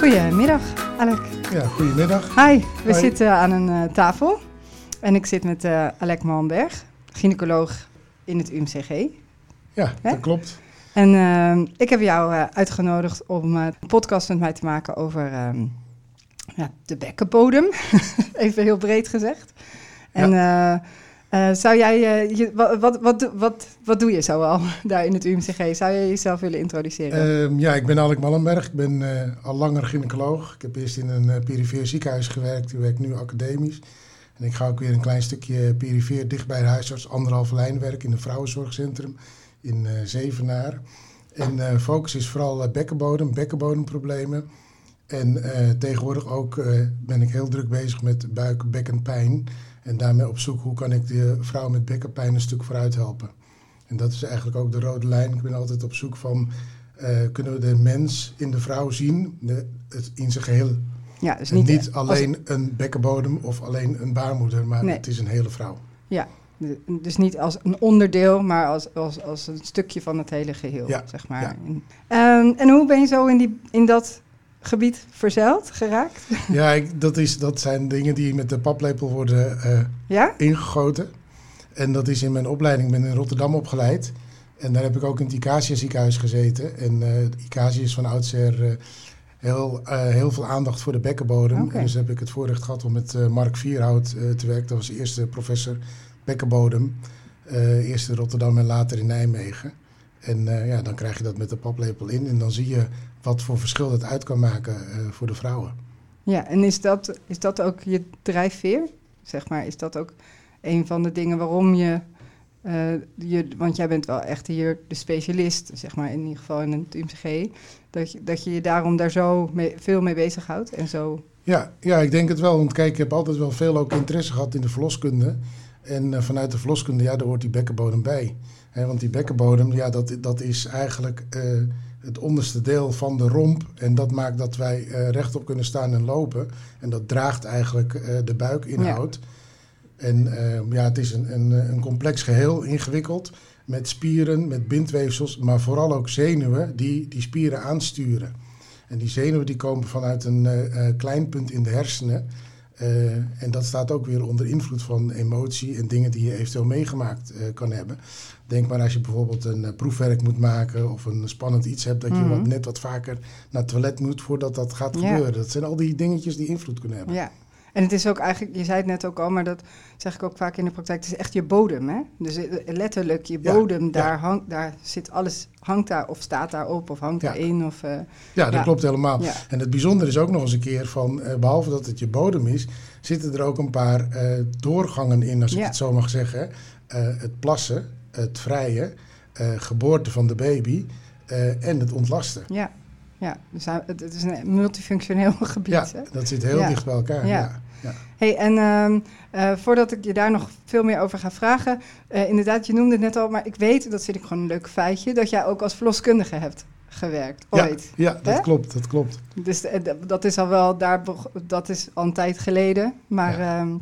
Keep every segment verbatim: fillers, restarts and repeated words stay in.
Goedemiddag, Alec. Ja, goedemiddag. Hi, we Hi. zitten aan een uh, tafel en ik zit met uh, Alec Malmberg, gynaecoloog in het U M C G. Ja, Hè? dat klopt. En uh, ik heb jou uh, uitgenodigd om uh, een podcast met mij te maken over uh, ja, de bekkenbodem, even heel breed gezegd. En ja. uh, uh, zou jij, uh, je, wat, wat, wat, wat, wat doe je zoal daar in het U M C G? Zou je jezelf willen introduceren? Uh, ja, ik ben Alec Malmberg, ik ben uh, al langer gynaecoloog. Ik heb eerst in een uh, perifeer ziekenhuis gewerkt, ik werk nu academisch. En ik ga ook weer een klein stukje perifeer dicht bij de huisarts, anderhalve lijn werken in een vrouwenzorgcentrum in uh, Zevenaar. En uh, focus is vooral uh, bekkenbodem, bekkenbodemproblemen. En uh, tegenwoordig ook uh, ben ik heel druk bezig met buik, bekkenpijn. En daarmee op zoek hoe kan ik de vrouw met bekkenpijn een stuk vooruit helpen. En dat is eigenlijk ook de rode lijn. Ik ben altijd op zoek van, uh, kunnen we de mens in de vrouw zien, de, het in zijn geheel. Ja, dus niet, en niet alleen als een bekkenbodem of alleen een baarmoeder, maar nee, het is een hele vrouw. Ja, dus niet als een onderdeel, maar als, als, als een stukje van het hele geheel, ja, zeg maar. Ja. En, en hoe ben je zo in, die, in dat gebied verzeild, geraakt? Ja, ik, dat, is, dat zijn dingen die met de paplepel worden uh, ja? ingegoten. En dat is in mijn opleiding. Ik ben in Rotterdam opgeleid. En daar heb ik ook in het Ikazia ziekenhuis gezeten. En uh, Ikazia is van oudsher uh, heel, uh, heel veel aandacht voor de bekkenbodem. Okay. En dus heb ik het voorrecht gehad om met uh, Mark Vierhout uh, te werken. Dat was de eerste professor bekkenbodem. Uh, eerst in Rotterdam en later in Nijmegen. En uh, ja, dan krijg je dat met de paplepel in. En dan zie je wat voor verschil dat uit kan maken uh, voor de vrouwen. Ja, en is dat, is dat ook je drijfveer? Zeg maar, is dat ook een van de dingen waarom je, uh, je... Want jij bent wel echt hier de specialist, zeg maar, in ieder geval in het U M C G. Dat je dat je, je daarom daar zo mee, veel mee bezighoudt en zo... Ja, ja, ik denk het wel. Want kijk, ik heb altijd wel veel ook interesse gehad in de verloskunde. En uh, vanuit de verloskunde, ja, daar hoort die bekkenbodem bij. He, want die bekkenbodem, ja, dat, dat is eigenlijk uh, het onderste deel van de romp. En dat maakt dat wij uh, rechtop kunnen staan en lopen. En dat draagt eigenlijk uh, de buikinhoud. Ja. En uh, ja, het is een, een, een complex geheel, ingewikkeld. Met spieren, met bindweefsels, maar vooral ook zenuwen die die spieren aansturen. En die zenuwen die komen vanuit een uh, klein punt in de hersenen. Uh, en dat staat ook weer onder invloed van emotie en dingen die je eventueel meegemaakt uh, kan hebben. Denk maar als je bijvoorbeeld een uh, proefwerk moet maken of een spannend iets hebt, dat mm-hmm. je wat, net wat vaker naar het toilet moet voordat dat gaat ja. gebeuren. Dat zijn al die dingetjes die invloed kunnen hebben. Ja. En het is ook eigenlijk, je zei het net ook al, maar dat zeg ik ook vaak in de praktijk, het is echt je bodem, hè? Dus letterlijk je bodem, ja, daar, ja. Hang, daar zit alles, hangt daar of staat daar op of hangt ja. daarin. Of, uh, ja, dat ja. klopt helemaal. Ja. En het bijzondere is ook nog eens een keer van, uh, behalve dat het je bodem is, zitten er ook een paar uh, doorgangen in, als ja. ik het zo mag zeggen. Uh, het plassen, het vrijen, uh, geboorte van de baby uh, en het ontlasten. Ja. Ja, dus het is een multifunctioneel gebied. Ja, hè? Dat zit heel ja. dicht bij elkaar. Ja. Ja. Ja. Hey, en um, uh, voordat ik je daar nog veel meer over ga vragen... Uh, inderdaad, je noemde het net al, maar ik weet, dat vind ik gewoon een leuk feitje... dat jij ook als verloskundige hebt gewerkt, ooit. Ja, ja, dat klopt, dat klopt. Dus uh, dat is al wel, daar dat is al een tijd geleden, maar... Ja. Um,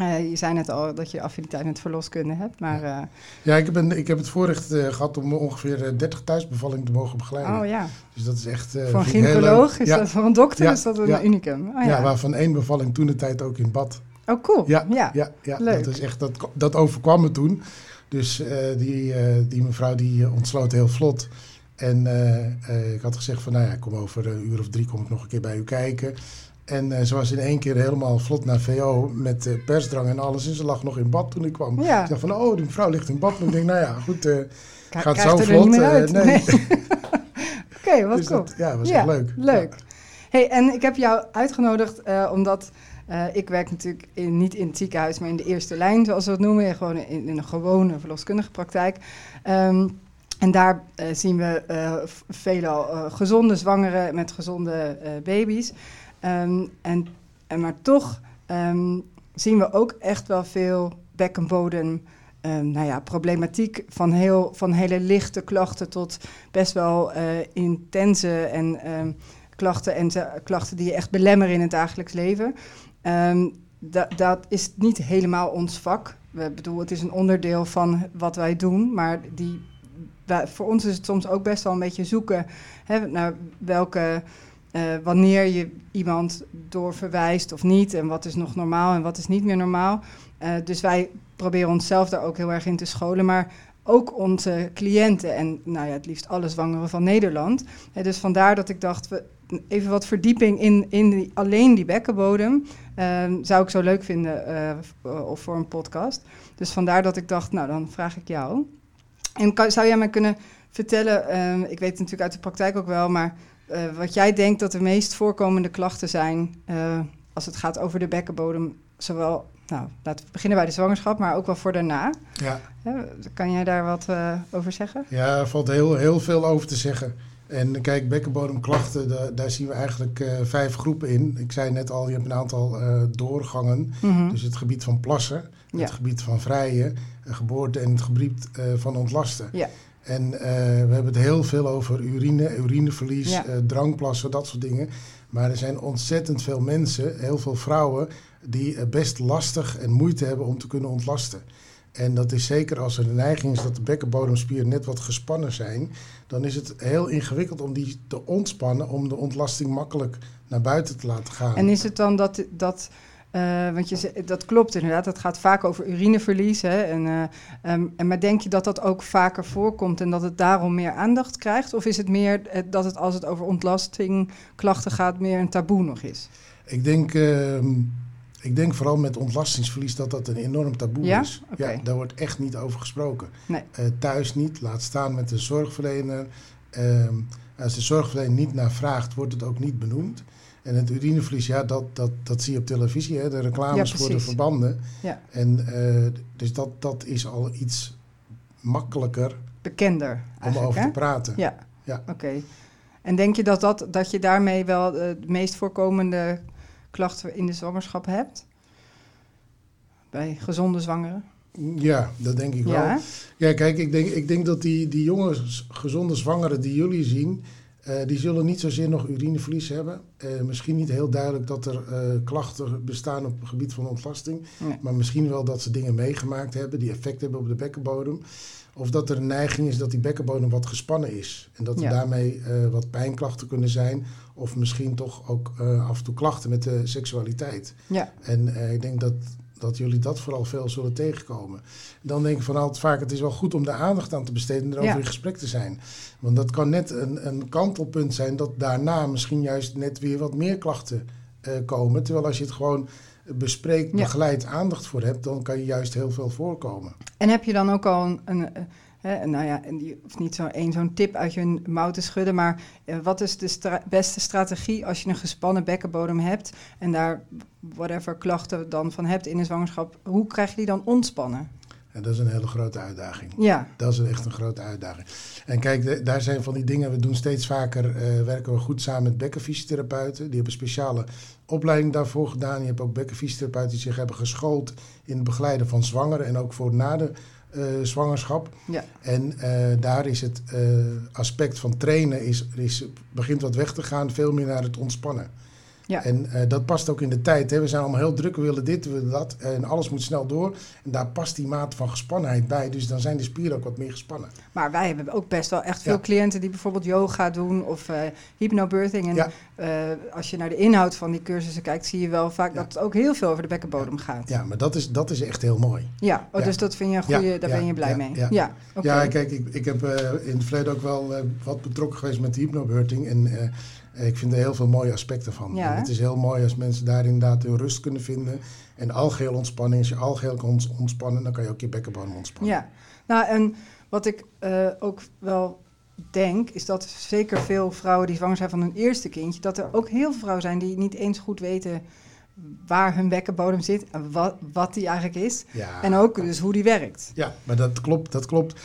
Uh, je zei net al dat je affiniteit met verloskunde hebt, maar... Uh... Ja, ik heb, een, ik heb het voorrecht uh, gehad om ongeveer dertig thuisbevallingen te mogen begeleiden. Oh ja. Dus dat is echt... Uh, voor een gynaecoloog? Is ja. dat voor een dokter? Ja. Is dat een ja. unicum? Oh, ja. ja, waarvan één bevalling toen de tijd ook in bad. Oh, cool. Ja, ja. ja, ja. Leuk. Dat is echt, dat, dat overkwam me toen. Dus uh, die, uh, die mevrouw die uh, ontsloot heel vlot. En uh, uh, ik had gezegd van, nou ja, kom over een uur of drie kom ik nog een keer bij u kijken... En uh, ze was in één keer helemaal vlot naar V O met uh, persdrang en alles. En ze lag nog in bad toen ik kwam. Ja. Ik dacht van, oh, die mevrouw ligt in bad. En ik denk, nou ja, goed, uh, K- gaat zo vlot. Uh, nee. nee. Oké, okay, wat dus cool. Dat, ja, was ja, echt leuk. Leuk. Ja. Hey, en ik heb jou uitgenodigd uh, omdat uh, ik werk natuurlijk in, niet in het ziekenhuis, maar in de eerste lijn, zoals we het noemen. Gewoon in, in een gewone verloskundige praktijk. Um, En daar uh, zien we uh, veelal uh, gezonde zwangeren met gezonde uh, baby's. Um, en, en maar toch um, zien we ook echt wel veel bekkenbodem, um, nou ja, problematiek van, heel, van hele lichte klachten tot best wel uh, intense en, um, klachten en z- klachten die je echt belemmeren in het dagelijks leven. Um, da- dat is niet helemaal ons vak. We bedoel, het is een onderdeel van wat wij doen, maar die, wij, voor ons is het soms ook best wel een beetje zoeken hè, naar welke... uh, wanneer je iemand doorverwijst of niet, en wat is nog normaal en wat is niet meer normaal. Uh, dus wij proberen onszelf daar ook heel erg in te scholen, maar ook onze cliënten en nou ja, het liefst alle zwangeren van Nederland. Uh, dus vandaar dat ik dacht, we, even wat verdieping in, in die, alleen die bekkenbodem uh, zou ik zo leuk vinden uh, of voor een podcast. Dus vandaar dat ik dacht, nou dan vraag ik jou. En kan, zou jij mij kunnen vertellen, um, ik weet het natuurlijk uit de praktijk ook wel, maar uh, wat jij denkt dat de meest voorkomende klachten zijn uh, als het gaat over de bekkenbodem, zowel, nou, laten we beginnen bij de zwangerschap, maar ook wel voor daarna. Ja. Uh, kan jij daar wat uh, over zeggen? Ja, er valt heel, heel veel over te zeggen. En kijk, bekkenbodemklachten, daar, daar zien we eigenlijk uh, vijf groepen in. Ik zei net al, je hebt een aantal uh, doorgangen. Mm-hmm. Dus het gebied van plassen, ja. Het gebied van vrijen, geboorte en het gebied uh, van ontlasten. Ja. En uh, we hebben het heel veel over urine, urineverlies, ja. uh, drangplassen, dat soort dingen. Maar er zijn ontzettend veel mensen, heel veel vrouwen, die uh, best lastig en moeite hebben om te kunnen ontlasten. En dat is zeker als er de neiging is dat de bekkenbodemspieren net wat gespannen zijn, dan is het heel ingewikkeld om die te ontspannen, om de ontlasting makkelijk naar buiten te laten gaan. En is het dan dat, dat uh, want je, dat klopt inderdaad, dat gaat vaak over urineverlies, hè, en, uh, um, en, maar denk je dat dat ook vaker voorkomt en dat het daarom meer aandacht krijgt? Of is het meer dat het als het over ontlastingklachten gaat meer een taboe nog is? Ik denk... Uh, Ik denk vooral met ontlastingsverlies dat dat een enorm taboe ja? is. Okay. Ja, daar wordt echt niet over gesproken. Nee. Uh, thuis niet, laat staan met de zorgverlener. Uh, als de zorgverlener niet naar vraagt, wordt het ook niet benoemd. En het urineverlies, ja, dat, dat, dat zie je op televisie, hè? De reclames ja, voor de verbanden. Ja. En, uh, dus dat, dat is al iets makkelijker. Bekender om over hè? te praten. Ja, ja. Oké. Okay. En denk je dat, dat, dat je daarmee wel de meest voorkomende klachten in de zwangerschap hebt? Bij gezonde zwangeren? Ja, dat denk ik wel. Ja, ja kijk, ik denk, ik denk dat die, die jonge gezonde zwangeren die jullie zien, Uh, die zullen niet zozeer nog urineverlies hebben. Uh, misschien niet heel duidelijk dat er uh, klachten bestaan op het gebied van ontlasting. Nee. Maar misschien wel dat ze dingen meegemaakt hebben die effect hebben op de bekkenbodem. Of dat er een neiging is dat die bekkenbodem wat gespannen is. En dat er ja. daarmee uh, wat pijnklachten kunnen zijn. Of misschien toch ook uh, af en toe klachten met de seksualiteit. Ja. En uh, ik denk dat, dat jullie dat vooral veel zullen tegenkomen. Dan denk ik van altijd vaak, het is wel goed om daar aandacht aan te besteden en erover ja. in gesprek te zijn. Want dat kan net een, een kantelpunt zijn dat daarna misschien juist net weer wat meer klachten uh, komen. Terwijl als je het gewoon bespreekt, ja. begeleid, aandacht voor hebt, dan kan je juist heel veel voorkomen. En heb je dan ook al een, een, een nou ja, je hoeft niet zo één zo'n tip uit je mouw te schudden, maar uh, wat is de stra- beste strategie als je een gespannen bekkenbodem hebt en daar whatever klachten dan van hebt in een zwangerschap, hoe krijg je die dan ontspannen? En dat is een hele grote uitdaging. Ja. Dat is echt een grote uitdaging. En kijk, de, daar zijn van die dingen. We doen steeds vaker, uh, werken we goed samen met bekkenfysiotherapeuten. Die hebben een speciale opleiding daarvoor gedaan. Je hebt ook bekkenfysiotherapeuten die zich hebben geschoold in het begeleiden van zwangeren en ook voor na de uh, zwangerschap. Ja. En uh, daar is het uh, aspect van trainen is, is, begint wat weg te gaan, veel meer naar het ontspannen. Ja. En uh, dat past ook in de tijd. Hè. We zijn allemaal heel druk, we willen dit, we willen dat. En alles moet snel door. En daar past die mate van gespannenheid bij. Dus dan zijn de spieren ook wat meer gespannen. Maar wij hebben ook best wel echt veel ja. cliënten die bijvoorbeeld yoga doen of uh, hypnobirthing. En ja. uh, als je naar de inhoud van die cursussen kijkt, zie je wel vaak ja. dat het ook heel veel over de bekkenbodem ja. gaat. Ja, maar dat is, dat is echt heel mooi. Ja, oh, ja. dus dat vind je een goede, ja. daar ja. ben je blij ja. mee. Ja, ja. Okay. ja kijk, ik, ik heb uh, in het verleden ook wel uh, wat betrokken geweest met hypnobirthing. En uh, ik vind er heel veel mooie aspecten van. Ja. En het is heel mooi als mensen daar inderdaad hun rust kunnen vinden. En algeheel ontspanning. Als je algeheel kan ontspannen, dan kan je ook je bekkenbodem ontspannen. Ja, nou en wat ik uh, ook wel denk, is dat zeker veel vrouwen die zwanger zijn van hun eerste kindje, dat er ook heel veel vrouwen zijn die niet eens goed weten waar hun bekkenbodem zit en wat, wat die eigenlijk is. Ja. En ook dus hoe die werkt. Ja, maar dat klopt, dat klopt.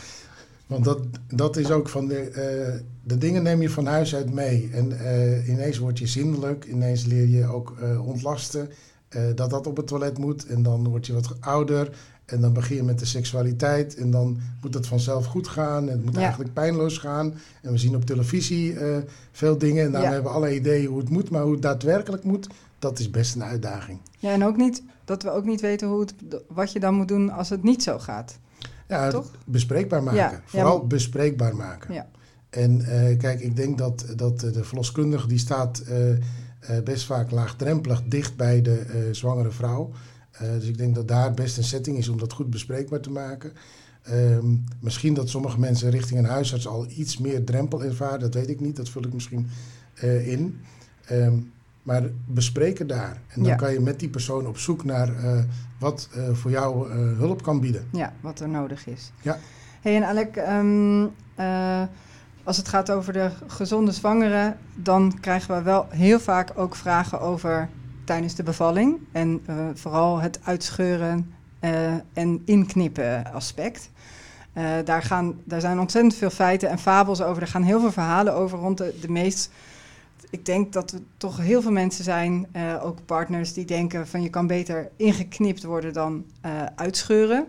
Want dat, dat is ook van de, uh, de dingen neem je van huis uit mee. En uh, ineens word je zindelijk, ineens leer je ook uh, ontlasten. Uh, dat dat op het toilet moet en dan word je wat ouder. En dan begin je met de seksualiteit en dan moet het vanzelf goed gaan. En het moet ja. eigenlijk pijnloos gaan. En we zien op televisie uh, veel dingen en dan ja. hebben we alle ideeën hoe het moet. Maar hoe het daadwerkelijk moet, dat is best een uitdaging. Ja, en ook niet dat we ook niet weten hoe het, wat je dan moet doen als het niet zo gaat. Ja, toch? Bespreekbaar maken. Ja, Vooral ja, maar... bespreekbaar maken. Ja. En uh, kijk, ik denk dat, dat de verloskundige die staat uh, uh, best vaak laagdrempelig dicht bij de uh, zwangere vrouw. Uh, dus ik denk dat daar best een setting is om dat goed bespreekbaar te maken. Um, misschien dat sommige mensen richting een huisarts al iets meer drempel ervaren. Dat weet ik niet, dat vul ik misschien uh, in. Um, maar bespreken daar. En dan ja. kan je met die persoon op zoek naar uh, wat uh, voor jou uh, hulp kan bieden. Ja, wat er nodig is. Ja. Hey, en Alec, um, uh, als het gaat over de gezonde zwangeren, dan krijgen we wel heel vaak ook vragen over tijdens de bevalling. En uh, vooral het uitscheuren uh, en inknippen aspect. Uh, daar, gaan, daar zijn ontzettend veel feiten en fabels over. Er gaan heel veel verhalen over rond de, de meest... Ik denk dat er toch heel veel mensen zijn, uh, ook partners, die denken van je kan beter ingeknipt worden dan uh, uitscheuren.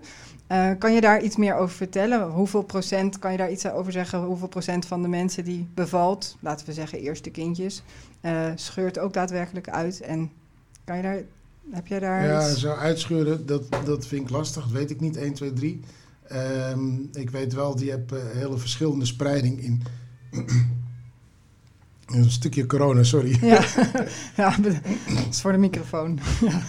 Uh, kan je daar iets meer over vertellen? Hoeveel procent, kan je daar iets over zeggen? Hoeveel procent van de mensen die bevalt, laten we zeggen eerste kindjes, uh, scheurt ook daadwerkelijk uit? En kan je daar, heb jij daar ja, iets? Zo uitscheuren, dat, dat vind ik lastig. Dat weet ik niet, één, twee, drie. Um, ik weet wel, die hebben uh, hele verschillende spreiding in... Een stukje corona, sorry. Ja, ja dat is voor de microfoon. Ja.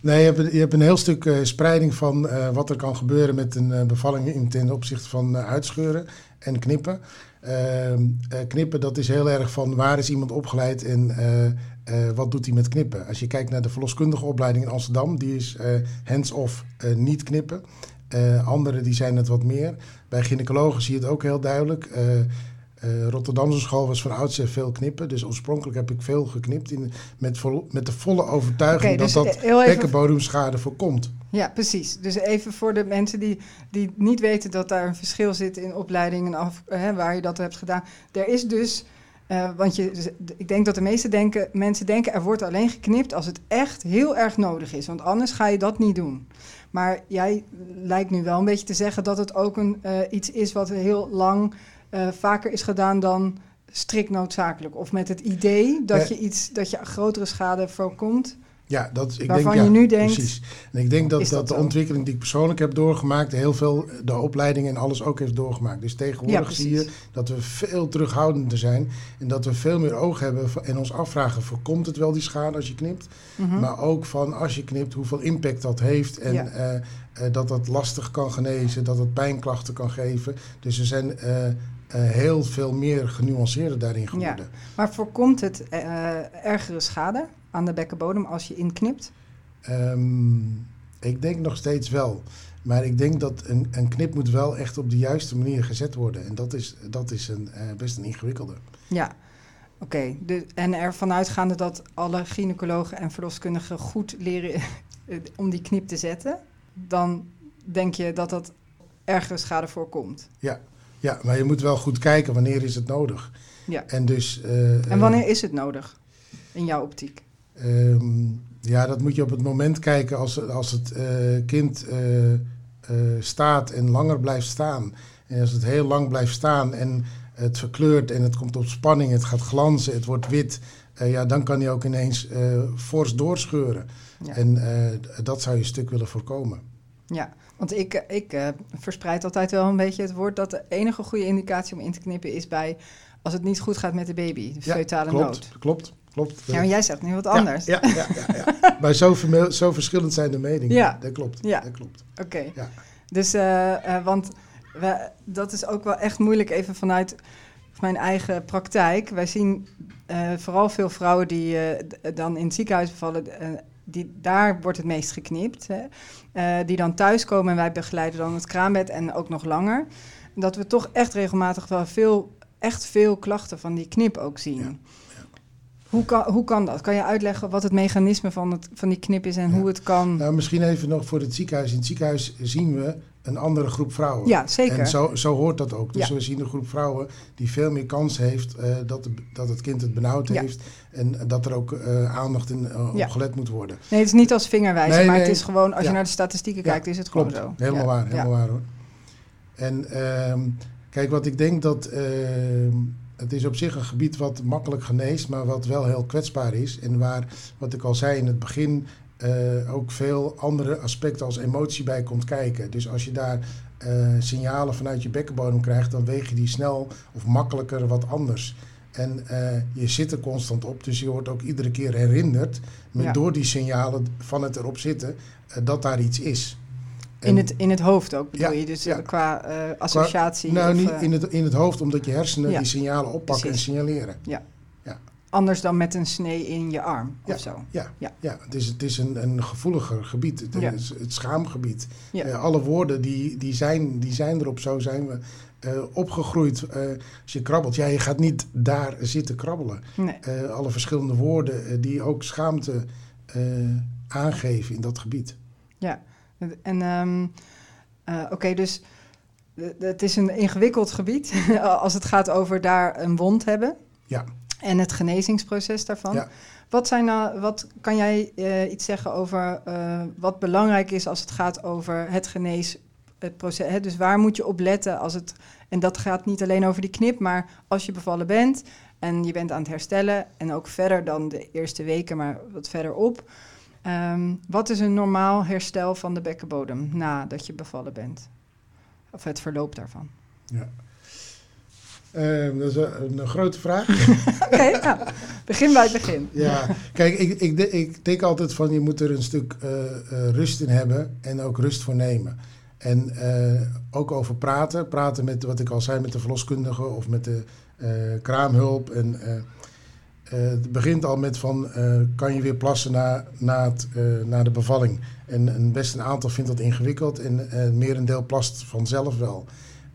Nee, je hebt, je hebt een heel stuk uh, spreiding van uh, wat er kan gebeuren met een uh, bevalling in, ten opzichte van uh, uitscheuren en knippen. Uh, uh, knippen, dat is heel erg van waar is iemand opgeleid en uh, uh, wat doet hij met knippen. Als je kijkt naar de verloskundige opleiding in Amsterdam, die is uh, hands-off uh, niet knippen. Uh, Anderen die zijn het wat meer. Bij gynaecologen zie je het ook heel duidelijk. Uh, Uh, Rotterdamse school was van oudsher veel knippen. Dus oorspronkelijk heb ik veel geknipt in, met, vol, met de volle overtuiging okay, dus dat dat even... bekkenbodemschade voorkomt. Ja, precies. Dus even voor de mensen die, die niet weten dat daar een verschil zit in opleidingen af, hè, waar je dat hebt gedaan. Er is dus, uh, want je, ik denk dat de meeste denken, mensen denken er wordt alleen geknipt als het echt heel erg nodig is. Want anders ga je dat niet doen. Maar jij lijkt nu wel een beetje te zeggen dat het ook een, uh, iets is wat heel lang... Uh, vaker is gedaan dan strikt noodzakelijk. Of met het idee dat je iets dat je grotere schade voorkomt. Ja, dat, ik waarvan denk, je ja, nu denkt. Precies. En ik denk dat, dat, dat de ontwikkeling die ik persoonlijk heb doorgemaakt, heel veel de opleiding en alles ook heeft doorgemaakt. Dus tegenwoordig ja, zie je dat we veel terughoudender zijn. En dat we veel meer oog hebben en ons afvragen, voorkomt het wel die schade als je knipt? Mm-hmm. Maar ook van als je knipt, hoeveel impact dat heeft. En ja. uh, uh, dat dat lastig kan genezen, dat het pijnklachten kan geven. Dus er zijn... Uh, Uh, heel veel meer genuanceerder daarin geworden. Ja, maar voorkomt het uh, ergere schade aan de bekkenbodem als je inknipt? Um, ik denk nog steeds wel. Maar ik denk dat een, een knip moet wel echt op de juiste manier gezet worden. En dat is, dat is een, uh, best een ingewikkelde. Ja, oké. Okay. En ervan uitgaande dat alle gynaecologen en verloskundigen goed leren om die knip te zetten... dan denk je dat dat ergere schade voorkomt? Ja. Ja, maar je moet wel goed kijken wanneer is het nodig. Ja. En, dus, uh, en wanneer is het nodig, in jouw optiek? Um, ja, dat moet je op het moment kijken als, als het uh, kind uh, uh, staat en langer blijft staan. En als het heel lang blijft staan en het verkleurt en het komt op spanning, het gaat glanzen, het wordt wit. Uh, ja, dan kan hij ook ineens uh, fors doorscheuren. Ja. En uh, dat zou je stuk willen voorkomen. Ja. Want ik, ik uh, verspreid altijd wel een beetje het woord... dat de enige goede indicatie om in te knippen is bij... als het niet goed gaat met de baby, de ja, fetale klopt, nood. Klopt, klopt. Ja, maar jij zegt nu wat ja, anders. Ja, ja, ja, ja. Maar zo, vermeel, zo verschillend zijn de meningen. Ja. Dat klopt, ja. dat klopt. Oké, okay. ja. dus uh, uh, want we, dat is ook wel echt moeilijk... even vanuit mijn eigen praktijk. Wij zien uh, vooral veel vrouwen die uh, d- dan in het ziekenhuis bevallen... Uh, Die, daar wordt het meest geknipt. Hè. Uh, die dan thuiskomen en wij begeleiden dan het kraambed en ook nog langer. Dat we toch echt regelmatig wel veel, echt veel klachten van die knip ook zien. Ja, ja. Hoe, kan, hoe kan dat? Kan je uitleggen wat het mechanisme van, het, van die knip is en ja. hoe het kan? Nou, misschien even nog voor het ziekenhuis. In het ziekenhuis zien we een andere groep vrouwen. Ja, zeker. En zo, zo hoort dat ook. Dus ja. we zien een groep vrouwen die veel meer kans heeft... Uh, dat, de, dat het kind het benauwd ja. heeft... en dat er ook uh, aandacht in, uh, ja. op gelet moet worden. Nee, het is niet als vingerwijzen, nee, maar nee. het is gewoon... als ja. je naar de statistieken ja. kijkt, is het Klopt. gewoon zo. Helemaal ja. waar, helemaal ja. waar hoor. En uh, kijk, wat ik denk dat... Uh, het is op zich een gebied wat makkelijk geneest... maar wat wel heel kwetsbaar is. En waar, wat ik al zei in het begin... uh, ook veel andere aspecten als emotie bij komt kijken. Dus als je daar uh, signalen vanuit je bekkenbodem krijgt, dan weeg je die snel of makkelijker wat anders. En uh, je zit er constant op, dus je wordt ook iedere keer herinnerd met, ja. door die signalen van het erop zitten, uh, dat daar iets is. En in, het, in het hoofd ook bedoel ja, je, dus ja. qua uh, associatie? Qua, nou, of, niet in het, in het hoofd, omdat je hersenen ja. die signalen oppakken Precies. en signaleren. Ja. Ja. Anders dan met een snee in je arm ja. of zo? Ja, ja. ja. het is, het is een, een gevoeliger gebied, het, ja. het, het schaamgebied. Ja. Uh, alle woorden die, die, zijn, die zijn erop, zo zijn we... Uh, opgegroeid, uh, als je krabbelt, ja, je gaat niet daar zitten krabbelen. Nee. Uh, alle verschillende woorden uh, die ook schaamte uh, aangeven in dat gebied. Ja, en um, uh, oké, okay, dus het is een ingewikkeld gebied als het gaat over daar een wond hebben. Ja. En het genezingsproces daarvan. Ja. Wat zijn nou, wat kan jij uh, iets zeggen over uh, wat belangrijk is als het gaat over het genees? Het proces, hè? Dus waar moet je op letten als het... En dat gaat niet alleen over die knip, maar als je bevallen bent en je bent aan het herstellen en ook verder dan de eerste weken, maar wat verderop. Um, wat is een normaal herstel van de bekkenbodem nadat je bevallen bent? Of het verloop daarvan? Ja. Uh, dat is een, een grote vraag. Oké, okay, nou, begin bij het begin. Ja, kijk, ik, ik, ik denk altijd van je moet er een stuk uh, uh, rust in hebben en ook rust voor nemen. En uh, ook over praten. Praten met, wat ik al zei, met de verloskundige of met de uh, kraamhulp. En, uh, uh, het begint al met van, uh, kan je weer plassen na, na, het, uh, na de bevalling? En, en best een aantal vindt dat ingewikkeld. En uh, merendeel plast vanzelf wel.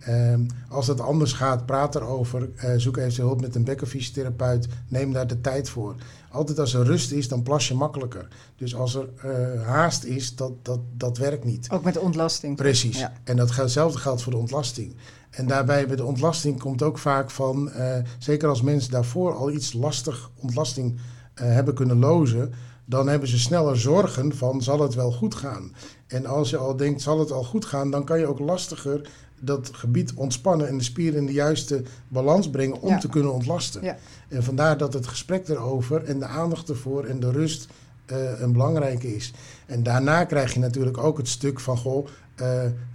Uh, als dat anders gaat, praat erover. Uh, zoek even hulp met een bekkenfysiotherapeut. Neem daar de tijd voor. Altijd als er rust is, dan plas je makkelijker. Dus als er uh, haast is, dat, dat, dat werkt niet. Ook met de ontlasting. Precies. Ja. En dat, hetzelfde geldt voor de ontlasting. En daarbij bij de ontlasting komt ook vaak van... Uh, zeker als mensen daarvoor al iets lastig ontlasting uh, hebben kunnen lozen... dan hebben ze sneller zorgen van, zal het wel goed gaan? En als je al denkt, zal het al goed gaan... dan kan je ook lastiger... dat gebied ontspannen en de spieren in de juiste balans brengen om ja. te kunnen ontlasten. Ja. En vandaar dat het gesprek erover en de aandacht ervoor en de rust uh, een belangrijke is. En daarna krijg je natuurlijk ook het stuk van, goh, uh,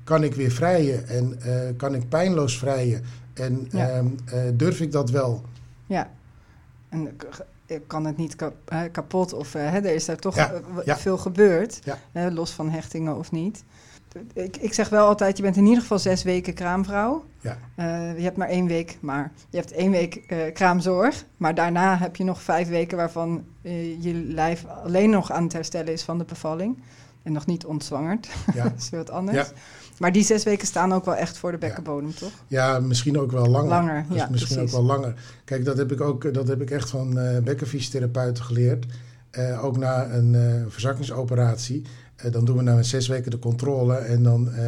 kan ik weer vrijen en uh, kan ik pijnloos vrijen en ja. um, uh, durf ik dat wel? Ja, en kan het niet kapot of uh, hè, er is daar toch ja. Ja. veel gebeurd, ja. hè, los van hechtingen of niet. Ik, ik zeg wel altijd, je bent in ieder geval zes weken kraamvrouw. Ja. Uh, je hebt maar één week, maar je hebt één week uh, kraamzorg. Maar daarna heb je nog vijf weken waarvan uh, je lijf alleen nog aan het herstellen is van de bevalling. En nog niet ontzwangerd. Ja. Dat is weer wat anders. Ja. Maar die zes weken staan ook wel echt voor de bekkenbodem, ja. toch? Ja, misschien ook wel langer. Langer, dus ja, misschien precies. ook wel langer. Kijk, dat heb ik, ook, dat heb ik echt van uh, bekkenfysiotherapeuten geleerd. Uh, ook na een uh, verzakkingsoperatie... Uh, dan doen we na zes weken de controle en dan, uh,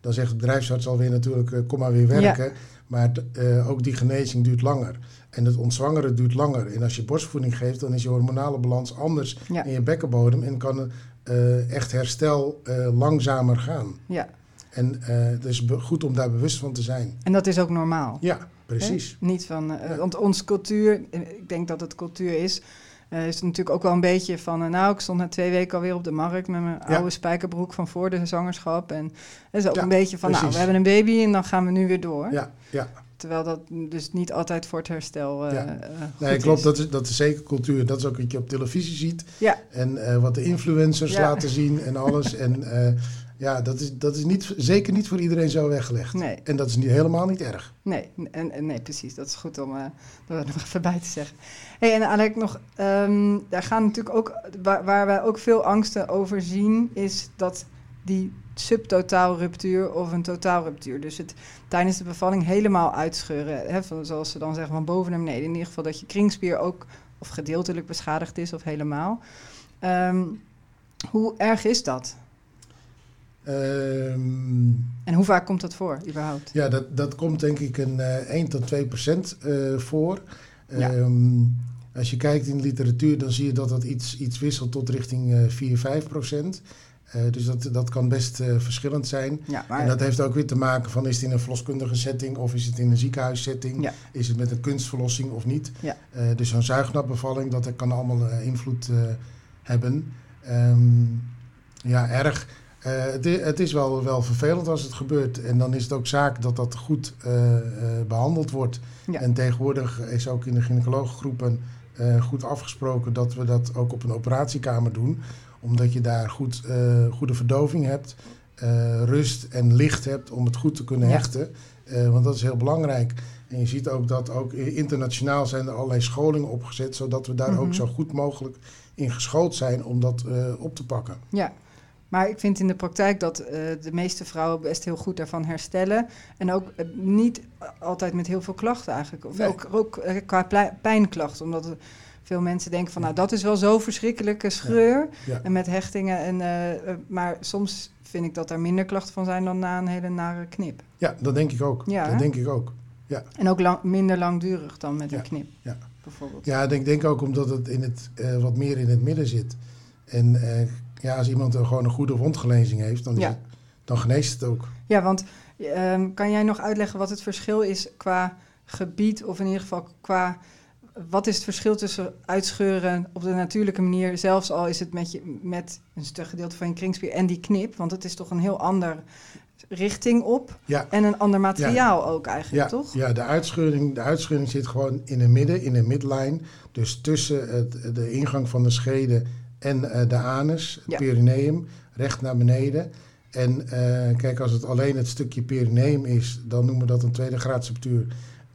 dan zegt de bedrijfsarts alweer natuurlijk, uh, kom maar weer werken. Ja. Maar t, uh, ook die genezing duurt langer. En het ontzwangeren duurt langer. En als je borstvoeding geeft, dan is je hormonale balans anders ja. in je bekkenbodem. En kan uh, echt herstel uh, langzamer gaan. Ja. En uh, het is be- goed om daar bewust van te zijn. En dat is ook normaal? Ja, precies. Hè? Niet van, uh, ja. Want onze cultuur, ik denk dat het cultuur is... Uh, is het natuurlijk ook wel een beetje van... Uh, nou, ik stond na twee weken alweer op de markt... met mijn ja. oude spijkerbroek van voor de zwangerschap. En dat is ook ja, een beetje van... Precies. nou, we hebben een baby en dan gaan we nu weer door. Ja, ja. Terwijl dat dus niet altijd voor het herstel uh, ja. uh, goed nee, klopt, is. Dat is, dat is zeker cultuur. Dat is ook wat je op televisie ziet. Ja. En uh, wat de influencers ja. laten zien en alles. en uh, ja, dat is, dat is niet, zeker niet voor iedereen zo weggelegd. Nee. En dat is niet, helemaal niet erg. Nee, en, en, nee, precies. Dat is goed om uh, dat nog even bij te zeggen. Hey, en Alec, nog, um, daar gaan natuurlijk ook, waar, waar wij ook veel angsten over zien, is dat die subtotaalruptuur of een totaalruptuur. Dus het tijdens de bevalling helemaal uitscheuren. Hè, van, zoals ze dan zeggen, van boven naar beneden. In ieder geval dat je kringspier ook of gedeeltelijk beschadigd is of helemaal. Um, hoe erg is dat? Um, en hoe vaak komt dat voor, überhaupt? Ja, dat, dat komt denk ik een uh, één tot twee procent uh, voor. Ja. Um, als je kijkt in de literatuur, dan zie je dat dat iets, iets wisselt tot richting uh, vier, vijf procent. Uh, dus dat, dat kan best uh, verschillend zijn. Ja, maar... En dat heeft ook weer te maken van, is het in een verloskundige setting of is het in een ziekenhuissetting? Ja. Is het met een kunstverlossing of niet? Ja. Uh, dus zo'n zuignapbevalling, dat kan allemaal uh, invloed uh, hebben. Um, ja, erg. Uh, het, is, het is wel, wel vervelend als het gebeurt. En dan is het ook zaak dat dat goed uh, uh, behandeld wordt. Ja. En tegenwoordig is ook in de gynaecologengroepen uh, goed afgesproken dat we dat ook op een operatiekamer doen. Omdat je daar goed, uh, goede verdoving hebt, uh, rust en licht hebt om het goed te kunnen hechten. Ja. Uh, want dat is heel belangrijk. En je ziet ook dat ook internationaal zijn er allerlei scholingen opgezet, zodat we daar mm-hmm. ook zo goed mogelijk in geschoold zijn om dat uh, op te pakken. Ja. Maar ik vind in de praktijk dat uh, de meeste vrouwen best heel goed daarvan herstellen. En ook uh, niet altijd met heel veel klachten eigenlijk. Of nee. Ook, ook uh, qua plei- pijnklachten. Omdat veel mensen denken van, nou, dat is wel zo'n verschrikkelijke scheur. Ja. Ja. En met hechtingen. En, uh, uh, maar soms vind ik dat daar minder klachten van zijn dan na een hele nare knip. Ja, dat denk ik ook. Ja, dat denk ik ook. Ja. En ook lang, minder langdurig dan met ja. een knip, ja. bijvoorbeeld. Ja, ik denk, denk ook omdat het, in het uh, wat meer in het midden zit. En... Uh, Ja, als iemand gewoon een goede wondgenezing heeft, dan, ja. het, dan geneest het ook. Ja, want um, kan jij nog uitleggen wat het verschil is qua gebied, of in ieder geval qua, wat is het verschil tussen uitscheuren op de natuurlijke manier, zelfs al is het met, je, met een stuk gedeelte van je kringspier en die knip, want het is toch een heel ander richting op ja. en een ander materiaal ja. ook eigenlijk, ja. toch? Ja, de uitscheuring, de uitscheuring zit gewoon in het midden, in de midline, dus tussen het, de ingang van de schede en uh, de anus, het ja. perineum, recht naar beneden. En uh, kijk, als het alleen het stukje perineum is, dan noemen we dat een tweede graad subtuur.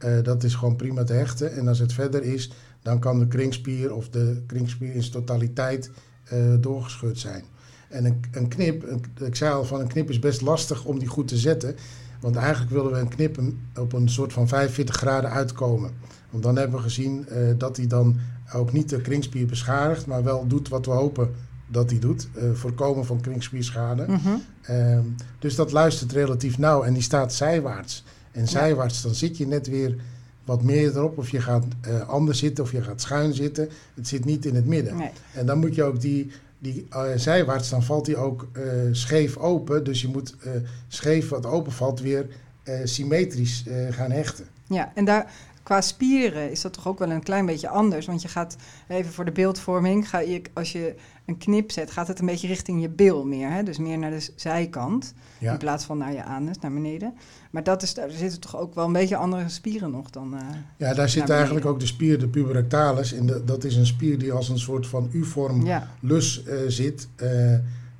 Uh, dat is gewoon prima te hechten. En als het verder is, dan kan de kringspier of de kringspier in zijn totaliteit uh, doorgescheurd zijn. En een, een knip, een, ik zei al van een knip is best lastig om die goed te zetten. Want eigenlijk willen we een knip op een soort van vijfenveertig graden uitkomen. Want dan hebben we gezien uh, dat hij dan ook niet de kringspier beschadigt, maar wel doet wat we hopen dat hij doet. Uh, voorkomen van kringspierschade. Mm-hmm. Uh, dus dat luistert relatief nauw en die staat zijwaarts. En zijwaarts, ja. dan zit je net weer wat meer erop. Of je gaat uh, anders zitten of je gaat schuin zitten. Het zit niet in het midden. Nee. En dan moet je ook die, die uh, zijwaarts, dan valt die ook uh, scheef open. Dus je moet uh, scheef wat open valt weer uh, symmetrisch uh, gaan hechten. Ja, en daar... Qua spieren is dat toch ook wel een klein beetje anders. Want je gaat, even voor de beeldvorming, ga je, als je een knip zet, gaat het een beetje richting je bil meer. Hè? Dus meer naar de zijkant, ja. in plaats van naar je anus, naar beneden. Maar dat is, daar zitten toch ook wel een beetje andere spieren nog dan uh, ja, daar zit eigenlijk ook de spier, de puberactalis. En de, dat is een spier die als een soort van U-vorm ja. lus uh, zit. Uh,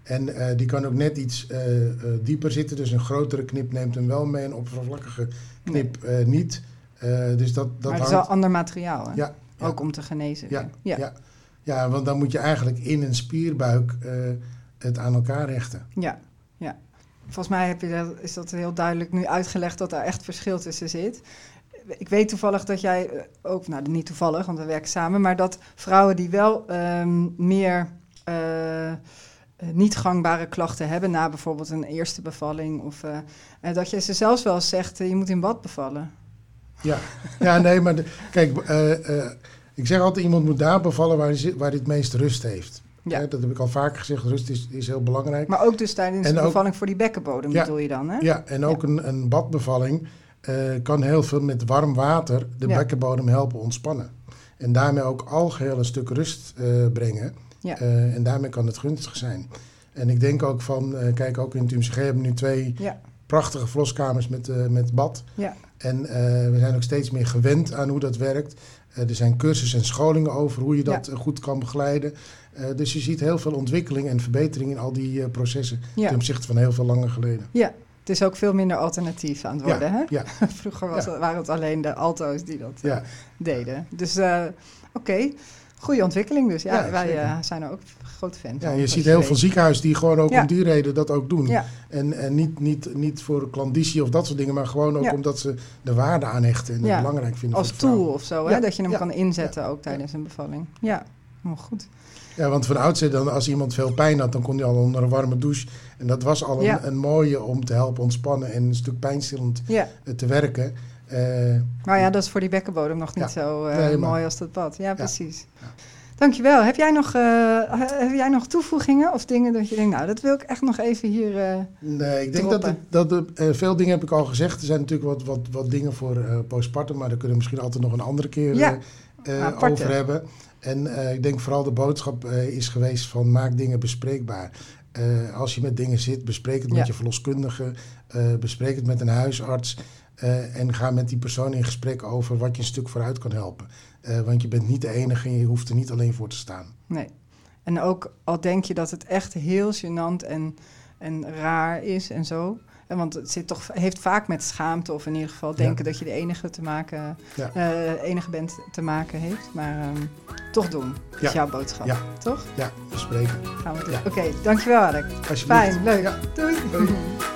en uh, die kan ook net iets uh, uh, dieper zitten. Dus een grotere knip neemt hem wel mee, een oppervlakkige knip nee. uh, niet. Uh, dus dat, dat maar het is wel ander materiaal, hè? Ja, ja. Ook om te genezen. Ja, ja. Ja. ja, want dan moet je eigenlijk in een spierbuik uh, het aan elkaar hechten. Ja, ja. Volgens mij heb je dat, is dat heel duidelijk nu uitgelegd dat daar echt verschil tussen zit. Ik weet toevallig dat jij, ook nou niet toevallig, want we werken samen, maar dat vrouwen die wel um, meer... Uh, niet gangbare klachten hebben na bijvoorbeeld een eerste bevalling. Of uh, dat je ze zelfs wel zegt, uh, je moet in bad bevallen. Ja, ja, nee, maar de, kijk, uh, uh, ik zeg altijd, iemand moet daar bevallen waar hij, waar hij het meest rust heeft. Ja. Ja, dat heb ik al vaker gezegd, rust is, is heel belangrijk. Maar ook dus tijdens en de bevalling ook, voor die bekkenbodem ja, bedoel je dan, hè? Ja, en ook ja. Een, een badbevalling uh, kan heel veel met warm water de ja. bekkenbodem helpen ontspannen. En daarmee ook algeheel een stuk rust uh, brengen. Ja. Uh, en daarmee kan het gunstig zijn. En ik denk ook van, uh, kijk, ook in het U M C G hebben we nu twee... Ja. prachtige verloskamers met, uh, met bad. Ja. En uh, we zijn ook steeds meer gewend aan hoe dat werkt. Uh, er zijn cursussen en scholingen over hoe je dat ja. goed kan begeleiden. Uh, dus je ziet heel veel ontwikkeling en verbetering in al die uh, processen. Ja. Ten opzichte van heel veel langer geleden. Ja, het is ook veel minder alternatief aan het worden. Ja. Hè? Ja. Vroeger was ja. het, waren het alleen de alto's die dat ja. uh, deden. Dus uh, oké, okay. Goede ontwikkeling dus. Ja, ja wij uh, zijn er ook... Fan ja, je ziet heel weet. Veel ziekenhuizen die gewoon ook ja. om die reden dat ook doen. Ja. En, en niet, niet, niet voor klandizie of dat soort dingen, maar gewoon ook ja. omdat ze de waarde aan hechten en ja. het belangrijk vinden. Als tool of zo, ja. hè? Dat je hem ja. kan inzetten ja. ook tijdens ja. een bevalling. Ja, oh, goed. Ja, want van oudsher, als iemand veel pijn had, dan kon hij al onder een warme douche. En dat was al een, ja. een mooie om te helpen ontspannen en een stuk pijnstillend ja. te werken. Uh, maar ja, dat is voor die bekkenbodem nog niet ja. zo uh, nee, mooi als dat bad. Ja, precies. Ja. Ja. Dankjewel. Heb jij, nog, uh, heb jij nog toevoegingen of dingen dat je denkt, nou, dat wil ik echt nog even hier uh, Nee, ik denk droppen. dat, dat uh, veel dingen heb ik al gezegd. Er zijn natuurlijk wat, wat, wat dingen voor uh, postpartum, maar daar kunnen we misschien altijd nog een andere keer ja. uh, over hebben. En uh, ik denk vooral de boodschap uh, is geweest van maak dingen bespreekbaar. Uh, als je met dingen zit, bespreek het met ja. je verloskundige, uh, bespreek het met een huisarts. Uh, en ga met die persoon in gesprek over wat je een stuk vooruit kan helpen. Uh, want je bent niet de enige en je hoeft er niet alleen voor te staan. Nee. En ook al denk je dat het echt heel gênant en, en raar is en zo. En want het zit toch, heeft vaak met schaamte of in ieder geval denken ja. dat je de enige, te maken, ja. uh, enige bent te maken heeft. Maar um, toch doen, dat ja. is jouw boodschap, ja. toch? Ja, bespreken. Gaan we doen. Ja. Oké, okay, dankjewel Alec. Fijn, leuk. Ja. Doei. Doei.